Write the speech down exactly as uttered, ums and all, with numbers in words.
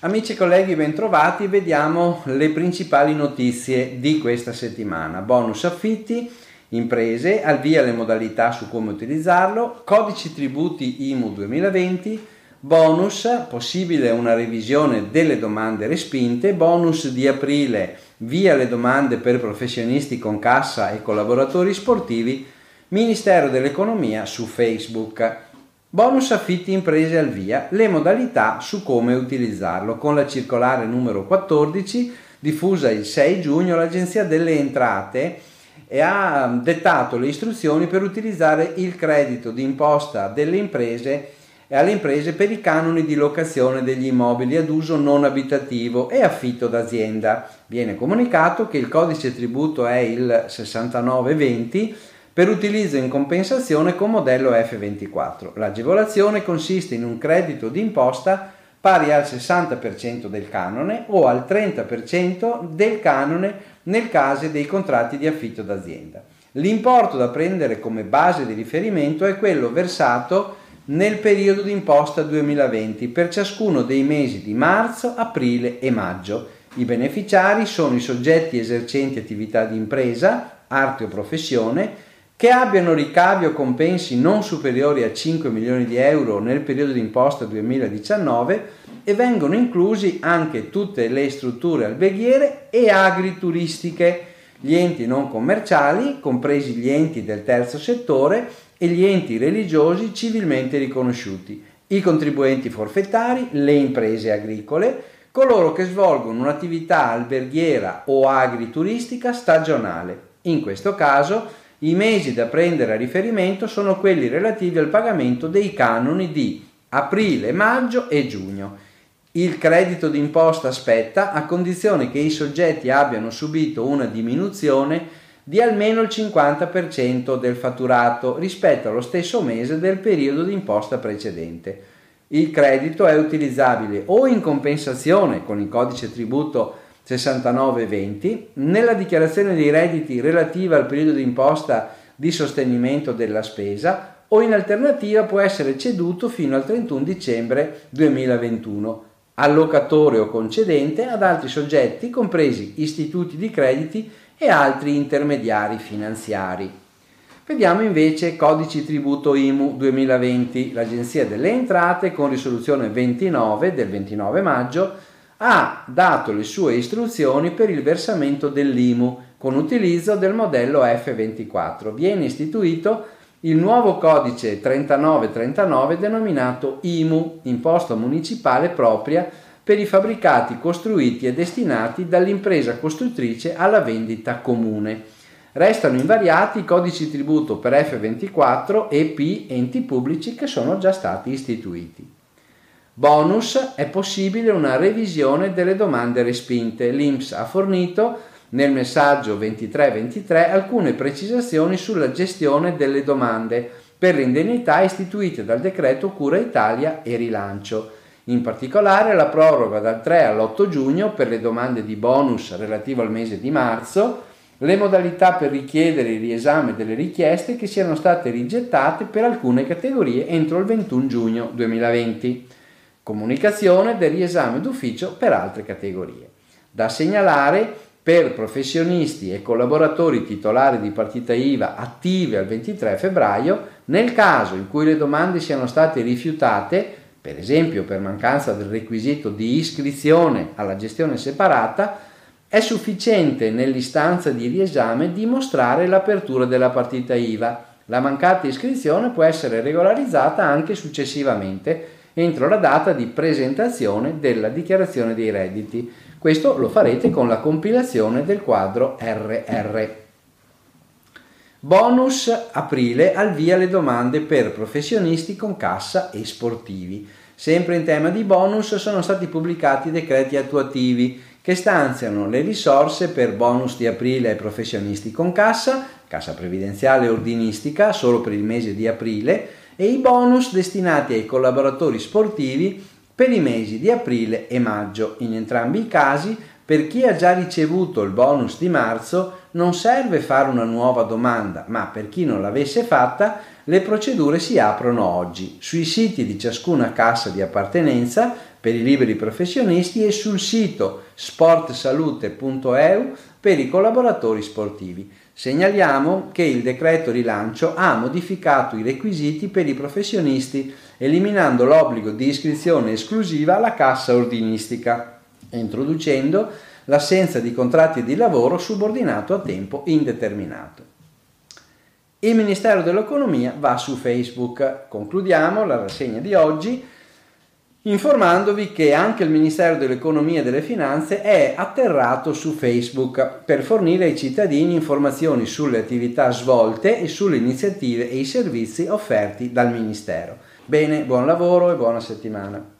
Amici e colleghi, bentrovati. Vediamo le principali notizie di questa settimana. Bonus affitti, imprese, al via le modalità su come utilizzarlo, codici tributi I M U duemilaventi, bonus, possibile una revisione delle domande respinte, bonus di aprile, via le domande per professionisti con cassa e collaboratori sportivi, Ministero dell'Economia su Facebook. Bonus affitti imprese al via, le modalità su come utilizzarlo. Con la circolare numero quattordici, diffusa il sei giugno, l'Agenzia delle Entrate ha dettato le istruzioni per utilizzare il credito d'imposta delle imprese e alle imprese per i canoni di locazione degli immobili ad uso non abitativo e affitto d'azienda. Viene comunicato che il codice tributo è il sessantanove venti per utilizzo in compensazione con modello effe ventiquattro. L'agevolazione consiste in un credito d'imposta pari al sessanta per cento del canone o al trenta per cento del canone nel caso dei contratti di affitto d'azienda. L'importo da prendere come base di riferimento è quello versato nel periodo d'imposta duemilaventi per ciascuno dei mesi di marzo, aprile e maggio. I beneficiari sono i soggetti esercenti attività di impresa, arte o professione, che abbiano ricavi o compensi non superiori a cinque milioni di euro nel periodo d'imposta duemiladiciannove e vengono inclusi anche tutte le strutture alberghiere e agrituristiche, gli enti non commerciali, compresi gli enti del terzo settore e gli enti religiosi civilmente riconosciuti, i contribuenti forfettari, le imprese agricole, coloro che svolgono un'attività alberghiera o agrituristica stagionale. In questo caso i mesi da prendere a riferimento sono quelli relativi al pagamento dei canoni di aprile, maggio e giugno. Il credito d'imposta spetta a condizione che i soggetti abbiano subito una diminuzione di almeno il cinquanta per cento del fatturato rispetto allo stesso mese del periodo d'imposta precedente. Il credito è utilizzabile o in compensazione con il codice tributo sessantanove venti, nella dichiarazione dei redditi relativa al periodo di imposta di sostenimento della spesa o in alternativa può essere ceduto fino al trentuno dicembre duemilaventuno al locatore o concedente ad altri soggetti compresi istituti di crediti e altri intermediari finanziari. Vediamo invece codici tributo I M U duemilaventi. L'Agenzia delle Entrate con risoluzione ventinove del ventinove maggio ha dato le sue istruzioni per il versamento dell'I M U con utilizzo del modello effe ventiquattro. Viene istituito il nuovo codice trentanove trentanove denominato I M U, imposta municipale propria per i fabbricati costruiti e destinati dall'impresa costruttrice alla vendita comune. Restano invariati i codici tributo per effe ventiquattro e P enti pubblici che sono già stati istituiti. Bonus, è possibile una revisione delle domande respinte. L'Inps ha fornito nel messaggio ventitré ventitré alcune precisazioni sulla gestione delle domande per le indennità istituite dal decreto Cura Italia e Rilancio. In particolare la proroga dal tre all'otto giugno per le domande di bonus relativo al mese di marzo, le modalità per richiedere il riesame delle richieste che siano state rigettate per alcune categorie entro il ventuno giugno duemilaventi. Comunicazione del riesame d'ufficio per altre categorie. Da segnalare per professionisti e collaboratori titolari di partita I V A attive al ventitré febbraio, nel caso in cui le domande siano state rifiutate, per esempio per mancanza del requisito di iscrizione alla gestione separata, è sufficiente nell'istanza di riesame dimostrare l'apertura della partita I V A. La mancata iscrizione può essere regolarizzata anche successivamente, entro la data di presentazione della dichiarazione dei redditi. Questo lo farete con la compilazione del quadro erre erre. Bonus aprile, al via le domande per professionisti con cassa e sportivi. Sempre in tema di bonus sono stati pubblicati i decreti attuativi che stanziano le risorse per bonus di aprile ai professionisti con cassa, cassa previdenziale e ordinistica solo per il mese di aprile, e i bonus destinati ai collaboratori sportivi per i mesi di aprile e maggio. In entrambi i casi Per chi ha già ricevuto il bonus di marzo non serve fare una nuova domanda, ma per chi non l'avesse fatta le procedure si aprono oggi sui siti di ciascuna cassa di appartenenza per i liberi professionisti e sul sito sport salute punto e u per i collaboratori sportivi. Segnaliamo che il decreto rilancio ha modificato i requisiti per i professionisti, eliminando l'obbligo di iscrizione esclusiva alla cassa ordinistica e introducendo l'assenza di contratti di lavoro subordinato a tempo indeterminato. Il Ministero dell'Economia va su Facebook. Concludiamo la rassegna di oggi informandovi che anche il Ministero dell'Economia e delle Finanze è atterrato su Facebook per fornire ai cittadini informazioni sulle attività svolte e sulle iniziative e i servizi offerti dal Ministero. Bene, buon lavoro e buona settimana.